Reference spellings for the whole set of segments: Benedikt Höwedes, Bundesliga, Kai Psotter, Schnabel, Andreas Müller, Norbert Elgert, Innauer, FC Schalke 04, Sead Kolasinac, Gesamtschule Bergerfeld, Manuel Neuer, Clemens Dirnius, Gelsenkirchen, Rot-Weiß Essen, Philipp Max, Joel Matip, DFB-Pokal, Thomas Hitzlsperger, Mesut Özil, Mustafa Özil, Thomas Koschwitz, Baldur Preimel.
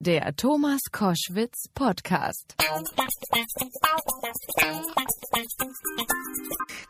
Der Thomas Koschwitz Podcast.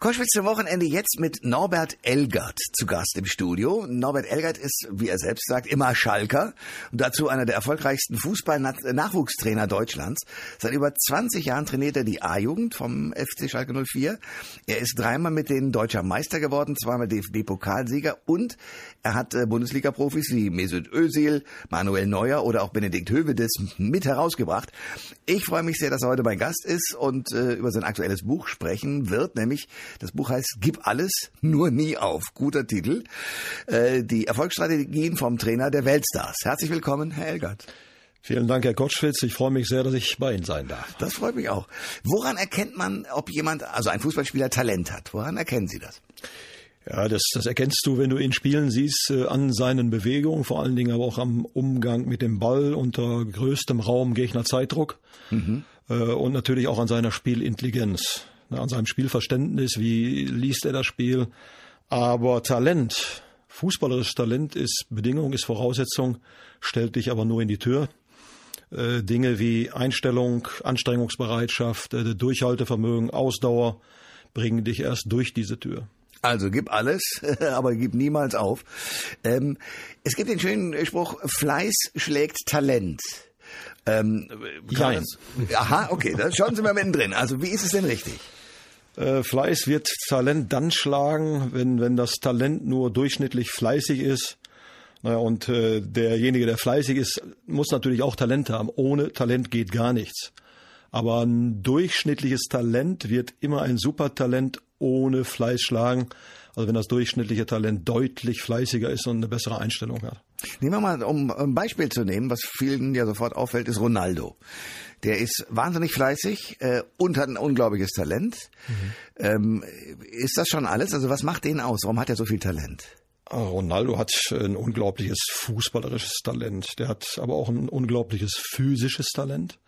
Koschwitz zum Wochenende jetzt mit Norbert Elgert zu Gast im Studio. Norbert Elgert ist, wie er selbst sagt, immer Schalker und dazu einer der erfolgreichsten Fußball-Nachwuchstrainer Deutschlands. Seit über 20 Jahren trainiert er die A-Jugend vom FC Schalke 04. Er ist dreimal mit den Deutscher Meister geworden, zweimal DFB-Pokalsieger und er hat Bundesliga-Profis wie Mesut Özil, Manuel Neuer oder auch Benedikt Höwedes mit herausgebracht. Ich freue mich sehr, dass er heute mein Gast ist und über sein aktuelles Buch sprechen wird, nämlich das Buch heißt Gib alles, nur nie auf. Guter Titel. Die Erfolgsstrategien vom Trainer der Weltstars. Herzlich willkommen, Herr Elgert. Vielen Dank, Herr Koschwitz. Ich freue mich sehr, dass ich bei Ihnen sein darf. Das freut mich auch. Woran erkennt man, ob jemand, also ein Fußballspieler, Talent hat? Woran erkennen Sie das? Ja, das erkennst du, wenn du ihn spielen siehst, an seinen Bewegungen, vor allen Dingen aber auch am Umgang mit dem Ball unter größtem Raum Gegnerzeitdruck und natürlich auch an seiner Spielintelligenz, an seinem Spielverständnis, wie liest er das Spiel. Aber Talent, fußballerisches Talent ist Bedingung, ist Voraussetzung, stellt dich aber nur in die Tür. Dinge wie Einstellung, Anstrengungsbereitschaft, Durchhaltevermögen, Ausdauer bringen dich erst durch diese Tür. Also gib alles, aber gib niemals auf. Es gibt den schönen Spruch, Fleiß schlägt Talent. Nein. Aha, okay, da schauen Sie mal mittendrin. Also wie ist es denn richtig? Fleiß wird Talent dann schlagen, wenn das Talent nur durchschnittlich fleißig ist. Naja, und derjenige, der fleißig ist, muss natürlich auch Talent haben. Ohne Talent geht gar nichts. Aber ein durchschnittliches Talent wird immer ein Supertalent ohne Fleiß schlagen, also wenn das durchschnittliche Talent deutlich fleißiger ist und eine bessere Einstellung hat. Nehmen wir mal, um ein Beispiel zu nehmen, was vielen ja sofort auffällt, ist Ronaldo. Der ist wahnsinnig fleißig und hat ein unglaubliches Talent. Ist das schon alles? Also was macht den aus? Warum hat er so viel Talent? Ronaldo hat ein unglaubliches fußballerisches Talent. Der hat aber auch ein unglaubliches physisches Talent,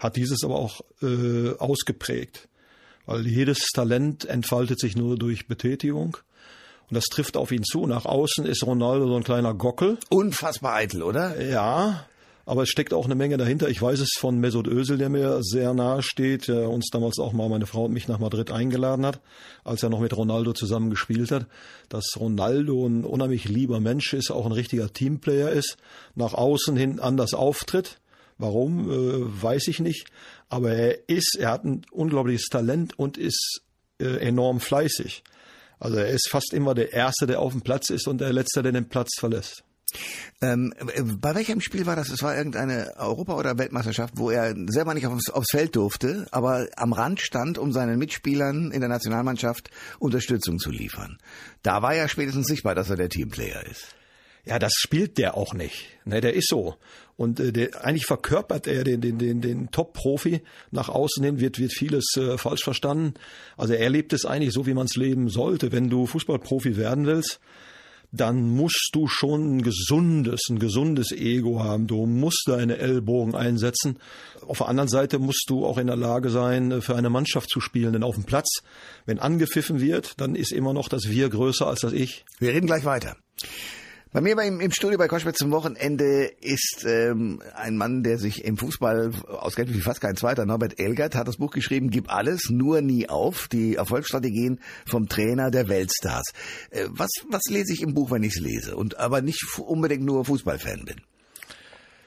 hat dieses aber auch ausgeprägt. Weil jedes Talent entfaltet sich nur durch Betätigung. Und das trifft auf ihn zu. Nach außen ist Ronaldo so ein kleiner Gockel. Unfassbar eitel, oder? Ja, aber es steckt auch eine Menge dahinter. Ich weiß es von Mesut Özil, der mir sehr nahe steht, der uns damals auch mal, meine Frau und mich, nach Madrid eingeladen hat, als er noch mit Ronaldo zusammen gespielt hat, dass Ronaldo ein unheimlich lieber Mensch ist, auch ein richtiger Teamplayer ist, nach außen hin anders auftritt. Warum, weiß ich nicht. Aber er hat ein unglaubliches Talent und ist enorm fleißig. Also er ist fast immer der Erste, der auf dem Platz ist und der Letzte, der den Platz verlässt. Bei welchem Spiel war das? Es war irgendeine Europa- oder Weltmeisterschaft, wo er selber nicht aufs Feld durfte, aber am Rand stand, um seinen Mitspielern in der Nationalmannschaft Unterstützung zu liefern. Da war ja spätestens sichtbar, dass er der Teamplayer ist. Ja, das spielt der auch nicht. Ne, der ist so. Und eigentlich verkörpert er den Top-Profi. Nach außen hin wird vieles falsch verstanden. Also er lebt es eigentlich so, wie man es leben sollte. Wenn du Fußballprofi werden willst, dann musst du schon ein gesundes Ego haben. Du musst deine Ellbogen einsetzen. Auf der anderen Seite musst du auch in der Lage sein, für eine Mannschaft zu spielen. Denn auf dem Platz, wenn angepfiffen wird, dann ist immer noch das Wir größer als das Ich. Wir reden gleich weiter. Bei mir im Studio bei Koschwitz zum Wochenende ist ein Mann, der sich im Fußball auskennt wie fast kein zweiter. Norbert Elgert hat das Buch geschrieben, Gib alles, nur nie auf. Die Erfolgsstrategien vom Trainer der Weltstars. Was lese ich im Buch, wenn ich es lese? Und aber nicht unbedingt nur Fußballfan bin.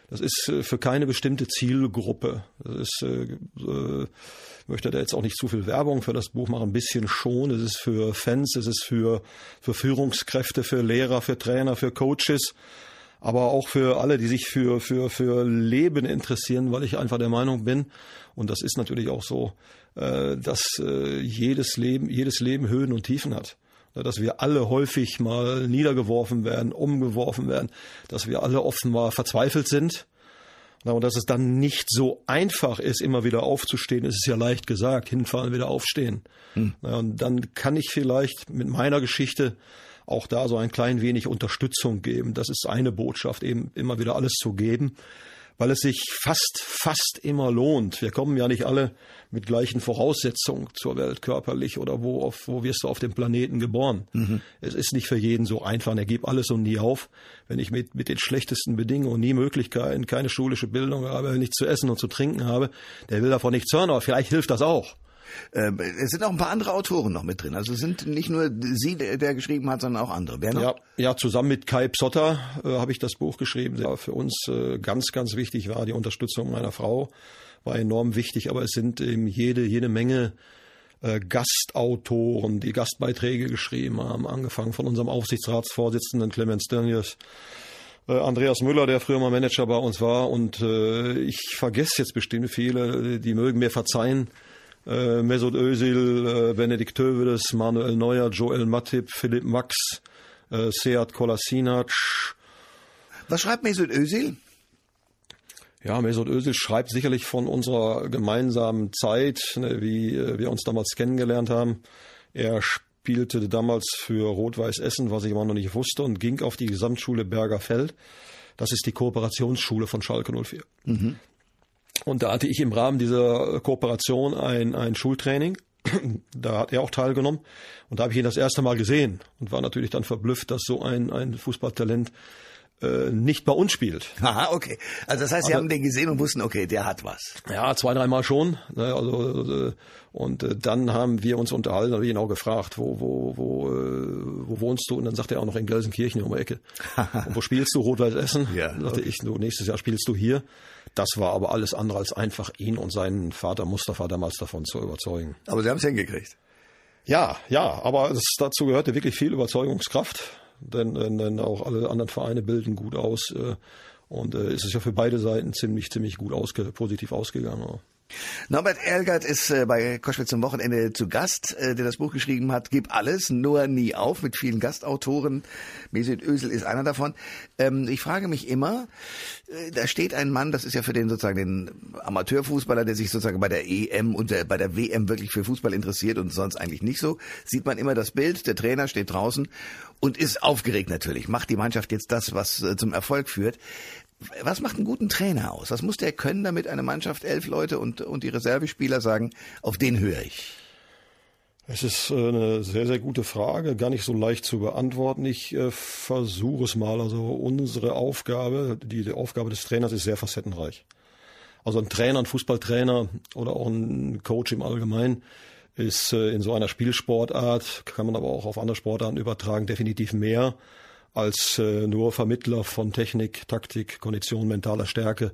Das ist für keine bestimmte Zielgruppe. Das ist, möchte da jetzt auch nicht zu viel Werbung für das Buch machen, ein bisschen schon. Es ist für Fans, es ist für Führungskräfte, für Lehrer, für Trainer, für Coaches, aber auch für alle, die sich für Leben interessieren, weil ich einfach der Meinung bin, und das ist natürlich auch so, dass jedes Leben Höhen und Tiefen hat. Dass wir alle häufig mal niedergeworfen werden, umgeworfen werden, dass wir alle offenbar verzweifelt sind und dass es dann nicht so einfach ist, immer wieder aufzustehen. Es ist ja leicht gesagt, hinfallen, wieder aufstehen. Und dann kann ich vielleicht mit meiner Geschichte auch da so ein klein wenig Unterstützung geben. Das ist eine Botschaft, eben immer wieder alles zu geben, weil es sich fast immer lohnt. Wir kommen ja nicht alle mit gleichen Voraussetzungen zur Welt, körperlich oder wo wirst du auf dem Planeten geboren. Mhm. Es ist nicht für jeden so einfach. Er gibt alles und nie auf. Wenn ich mit den schlechtesten Bedingungen und nie Möglichkeiten, keine schulische Bildung habe, wenn ich nichts zu essen und zu trinken habe, der will davon nichts hören, aber vielleicht hilft das auch. Es sind auch ein paar andere Autoren noch mit drin. Also es sind nicht nur Sie, der geschrieben hat, sondern auch andere. Wer noch? Ja, zusammen mit Kai Psotter habe ich das Buch geschrieben. Ja, für uns ganz wichtig war die Unterstützung meiner Frau, war enorm wichtig. Aber es sind eben jede Menge Gastautoren, die Gastbeiträge geschrieben haben. Angefangen von unserem Aufsichtsratsvorsitzenden Clemens Dirnius, Andreas Müller, der früher mal Manager bei uns war. Und ich vergesse jetzt bestimmt viele, die mögen mir verzeihen. Mesut Özil, Benedikt Höwedes, Manuel Neuer, Joel Matip, Philipp Max, Sead Kolasinac. Was schreibt Mesut Özil? Ja, Mesut Özil schreibt sicherlich von unserer gemeinsamen Zeit, wie wir uns damals kennengelernt haben. Er spielte damals für Rot-Weiß Essen, was ich immer noch nicht wusste, und ging auf die Gesamtschule Bergerfeld. Das ist die Kooperationsschule von Schalke 04. Mhm. Und da hatte ich im Rahmen dieser Kooperation ein Schultraining. Da hat er auch teilgenommen. Und da habe ich ihn das erste Mal gesehen und war natürlich dann verblüfft, dass so ein Fußballtalent nicht bei uns spielt. Aha, okay. Also das heißt, Sie haben den gesehen und wussten, okay, der hat was. Ja, 2-3 Mal schon. Also, und dann haben wir uns unterhalten, habe ich ihn auch gefragt, wo wohnst du? Und dann sagte er auch noch in Gelsenkirchen um die Ecke. Und wo spielst du? Rot-Weiß Essen? Ja, okay. Sagte ich, nächstes Jahr spielst du hier. Das war aber alles andere als einfach, ihn und seinen Vater Mustafa damals davon zu überzeugen. Aber Sie haben es hingekriegt. Ja, aber dazu gehörte wirklich viel Überzeugungskraft. Denn auch alle anderen Vereine bilden gut aus. Und es ist ja für beide Seiten ziemlich gut positiv ausgegangen. Auch. Norbert Elgert ist bei Koschwitz zum Wochenende zu Gast, der das Buch geschrieben hat, Gib alles, nur nie auf, mit vielen Gastautoren. Mesut Özil ist einer davon. Ich frage mich immer, da steht ein Mann, das ist ja für den sozusagen den Amateurfußballer, der sich sozusagen bei der EM und bei der WM wirklich für Fußball interessiert und sonst eigentlich nicht so, sieht man immer das Bild, der Trainer steht draußen und ist aufgeregt natürlich, macht die Mannschaft jetzt das, was zum Erfolg führt. Was macht einen guten Trainer aus? Was muss der können, damit eine Mannschaft 11 Leute und die Reservespieler sagen, auf den höre ich? Es ist eine sehr gute Frage, gar nicht so leicht zu beantworten. Ich versuche es mal. Also unsere Aufgabe, die Aufgabe des Trainers ist sehr facettenreich. Also ein Trainer, ein Fußballtrainer oder auch ein Coach im Allgemeinen ist in so einer Spielsportart, kann man aber auch auf andere Sportarten übertragen, definitiv mehr als nur Vermittler von Technik, Taktik, Kondition, mentaler Stärke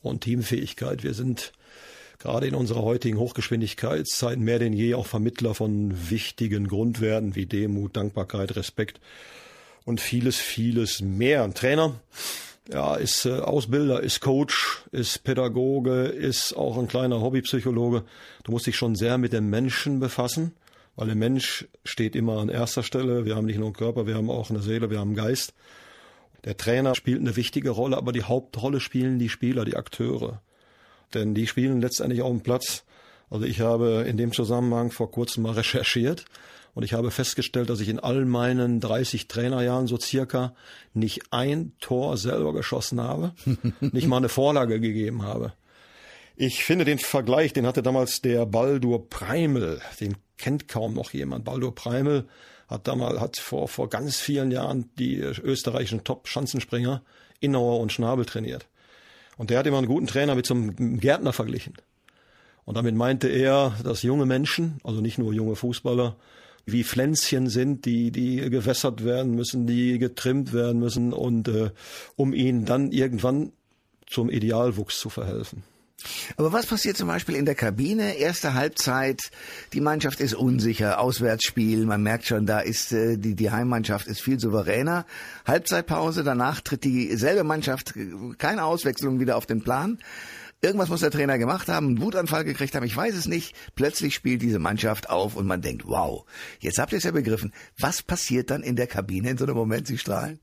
und Teamfähigkeit. Wir sind gerade in unserer heutigen Hochgeschwindigkeitszeit mehr denn je auch Vermittler von wichtigen Grundwerten wie Demut, Dankbarkeit, Respekt und vieles mehr. Ein Trainer ist Ausbilder, ist Coach, ist Pädagoge, ist auch ein kleiner Hobbypsychologe. Du musst dich schon sehr mit dem Menschen befassen. Weil der Mensch steht immer an erster Stelle. Wir haben nicht nur einen Körper, wir haben auch eine Seele, wir haben einen Geist. Der Trainer spielt eine wichtige Rolle, aber die Hauptrolle spielen die Spieler, die Akteure. Denn die spielen letztendlich auf dem Platz. Also ich habe in dem Zusammenhang vor kurzem mal recherchiert und ich habe festgestellt, dass ich in all meinen 30 Trainerjahren so circa nicht ein Tor selber geschossen habe, nicht mal eine Vorlage gegeben habe. Ich finde den Vergleich, den hatte damals der Baldur Preimel, den kennt kaum noch jemand. Baldur Preimel hat vor ganz vielen Jahren die österreichischen Top-Schanzenspringer Innauer und Schnabel trainiert. Und der hat immer einen guten Trainer mit so einem Gärtner verglichen. Und damit meinte er, dass junge Menschen, also nicht nur junge Fußballer, wie Pflänzchen sind, die gewässert werden müssen, die getrimmt werden müssen und um ihnen dann irgendwann zum Idealwuchs zu verhelfen. Aber was passiert zum Beispiel in der Kabine? Erste Halbzeit, die Mannschaft ist unsicher, Auswärtsspiel, man merkt schon, da ist die Heimmannschaft ist viel souveräner. Halbzeitpause, danach tritt dieselbe Mannschaft, keine Auswechslung, wieder auf den Plan. Irgendwas muss der Trainer gemacht haben, einen Wutanfall gekriegt haben, ich weiß es nicht. Plötzlich spielt diese Mannschaft auf und man denkt, wow, jetzt habt ihr es ja begriffen. Was passiert dann in der Kabine in so einem Moment? Sie strahlen?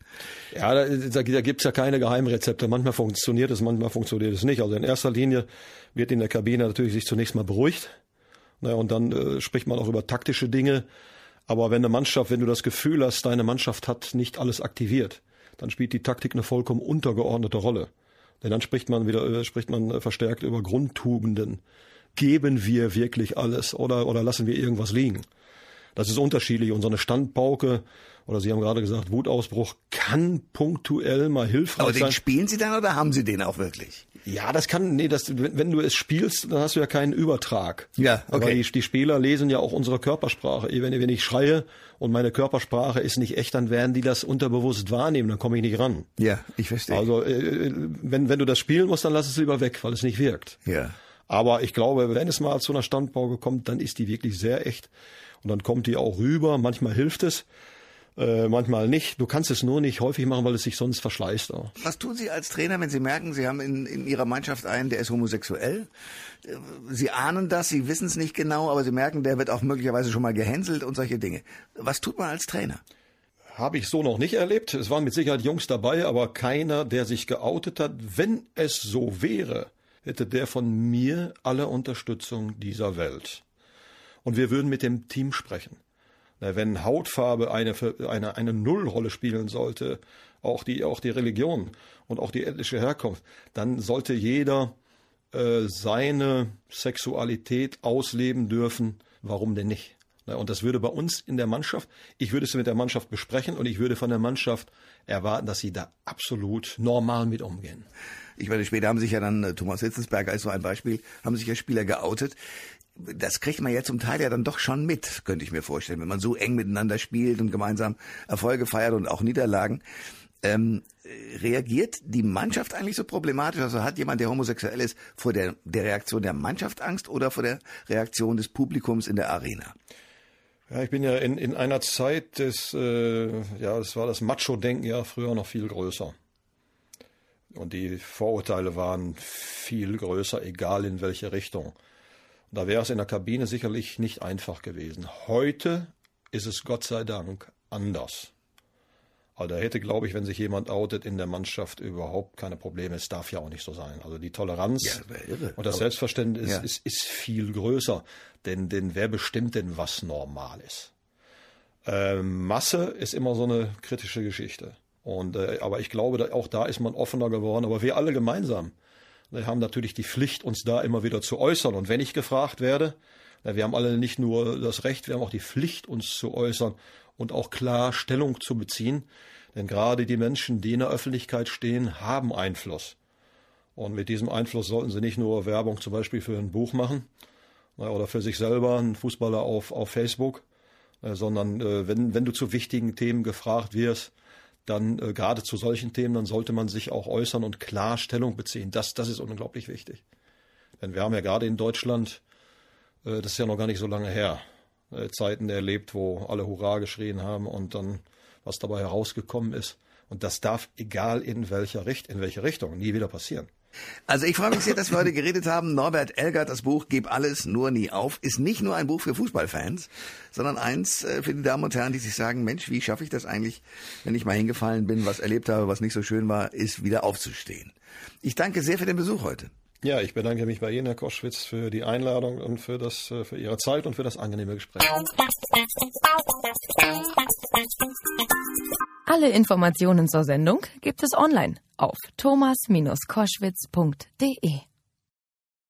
Ja, da gibt's ja keine Geheimrezepte. Manchmal funktioniert es, manchmal funktioniert es nicht. Also in erster Linie wird in der Kabine natürlich sich zunächst mal beruhigt. Naja, und dann spricht man auch über taktische Dinge. Aber wenn du das Gefühl hast, deine Mannschaft hat nicht alles aktiviert, dann spielt die Taktik eine vollkommen untergeordnete Rolle. Denn dann spricht man verstärkt über Grundtugenden. Geben wir wirklich alles oder lassen wir irgendwas liegen? Das ist unterschiedlich. Und so eine Standpauke, oder Sie haben gerade gesagt, Wutausbruch, kann punktuell mal hilfreich sein. Aber den spielen Sie dann oder haben Sie den auch wirklich? Ja, das kann, nee, das, wenn du es spielst, dann hast du ja keinen Übertrag. Ja, okay. Aber die Spieler lesen ja auch unsere Körpersprache. Wenn ich schreie und meine Körpersprache ist nicht echt, dann werden die das unterbewusst wahrnehmen, dann komme ich nicht ran. Ja, ich verstehe. Also, wenn du das spielen musst, dann lass es lieber weg, weil es nicht wirkt. Ja. Aber ich glaube, wenn es mal zu einer Standpauke kommt, dann ist die wirklich sehr echt. Und dann kommt die auch rüber. Manchmal hilft es, manchmal nicht. Du kannst es nur nicht häufig machen, weil es sich sonst verschleißt auch. Was tun Sie als Trainer, wenn Sie merken, Sie haben in Ihrer Mannschaft einen, der ist homosexuell? Sie ahnen das, Sie wissen es nicht genau, aber Sie merken, der wird auch möglicherweise schon mal gehänselt und solche Dinge. Was tut man als Trainer? Habe ich so noch nicht erlebt. Es waren mit Sicherheit Jungs dabei, aber keiner, der sich geoutet hat. Wenn es so wäre, hätte der von mir alle Unterstützung dieser Welt. Und wir würden mit dem Team sprechen. Na, wenn Hautfarbe eine Nullrolle spielen sollte, auch die Religion und auch die ethnische Herkunft, dann sollte jeder seine Sexualität ausleben dürfen. Warum denn nicht? Na, und das würde bei uns in der Mannschaft, ich würde es mit der Mannschaft besprechen und ich würde von der Mannschaft erwarten, dass sie da absolut normal mit umgehen. Ich meine, später haben sich ja dann, Thomas Hitzlsperger als so ein Beispiel, haben sich ja Spieler geoutet. Das kriegt man ja zum Teil ja dann doch schon mit, könnte ich mir vorstellen, wenn man so eng miteinander spielt und gemeinsam Erfolge feiert und auch Niederlagen. Reagiert die Mannschaft eigentlich so problematisch? Also hat jemand, der homosexuell ist, vor der Reaktion der Mannschaft Angst oder vor der Reaktion des Publikums in der Arena? Ja, ich bin ja in einer Zeit das war das Macho-Denken ja früher noch viel größer. Und die Vorurteile waren viel größer, egal in welche Richtung. Da wäre es in der Kabine sicherlich nicht einfach gewesen. Heute ist es Gott sei Dank anders. Also da hätte, glaube ich, wenn sich jemand outet, in der Mannschaft überhaupt keine Probleme. Es darf ja auch nicht so sein. Also die Toleranz und das Selbstverständnis ist viel größer. Denn wer bestimmt denn, was normal ist? Masse ist immer so eine kritische Geschichte. Aber ich glaube, auch da ist man offener geworden. Aber wir alle gemeinsam. Wir haben natürlich die Pflicht, uns da immer wieder zu äußern. Und wenn ich gefragt werde, wir haben alle nicht nur das Recht, wir haben auch die Pflicht, uns zu äußern und auch klar Stellung zu beziehen. Denn gerade die Menschen, die in der Öffentlichkeit stehen, haben Einfluss. Und mit diesem Einfluss sollten sie nicht nur Werbung zum Beispiel für ein Buch machen oder für sich selber, einen Fußballer auf Facebook, sondern wenn du zu wichtigen Themen gefragt wirst, dann gerade zu solchen Themen, dann sollte man sich auch äußern und klar Stellung beziehen. Das ist unglaublich wichtig. Denn wir haben ja gerade in Deutschland, das ist ja noch gar nicht so lange her, Zeiten erlebt, wo alle Hurra geschrien haben und dann, was dabei herausgekommen ist. Und das darf, egal in welche Richtung, nie wieder passieren. Also ich freue mich sehr, dass wir heute geredet haben. Norbert Elgert, das Buch Gib alles, nur nie auf, ist nicht nur ein Buch für Fußballfans, sondern eins für die Damen und Herren, die sich sagen, Mensch, wie schaffe ich das eigentlich, wenn ich mal hingefallen bin, was erlebt habe, was nicht so schön war, ist wieder aufzustehen. Ich danke sehr für den Besuch heute. Ja, ich bedanke mich bei Ihnen, Herr Koschwitz, für die Einladung und für Ihre Zeit und für das angenehme Gespräch. Alle Informationen zur Sendung gibt es online auf thomas-koschwitz.de.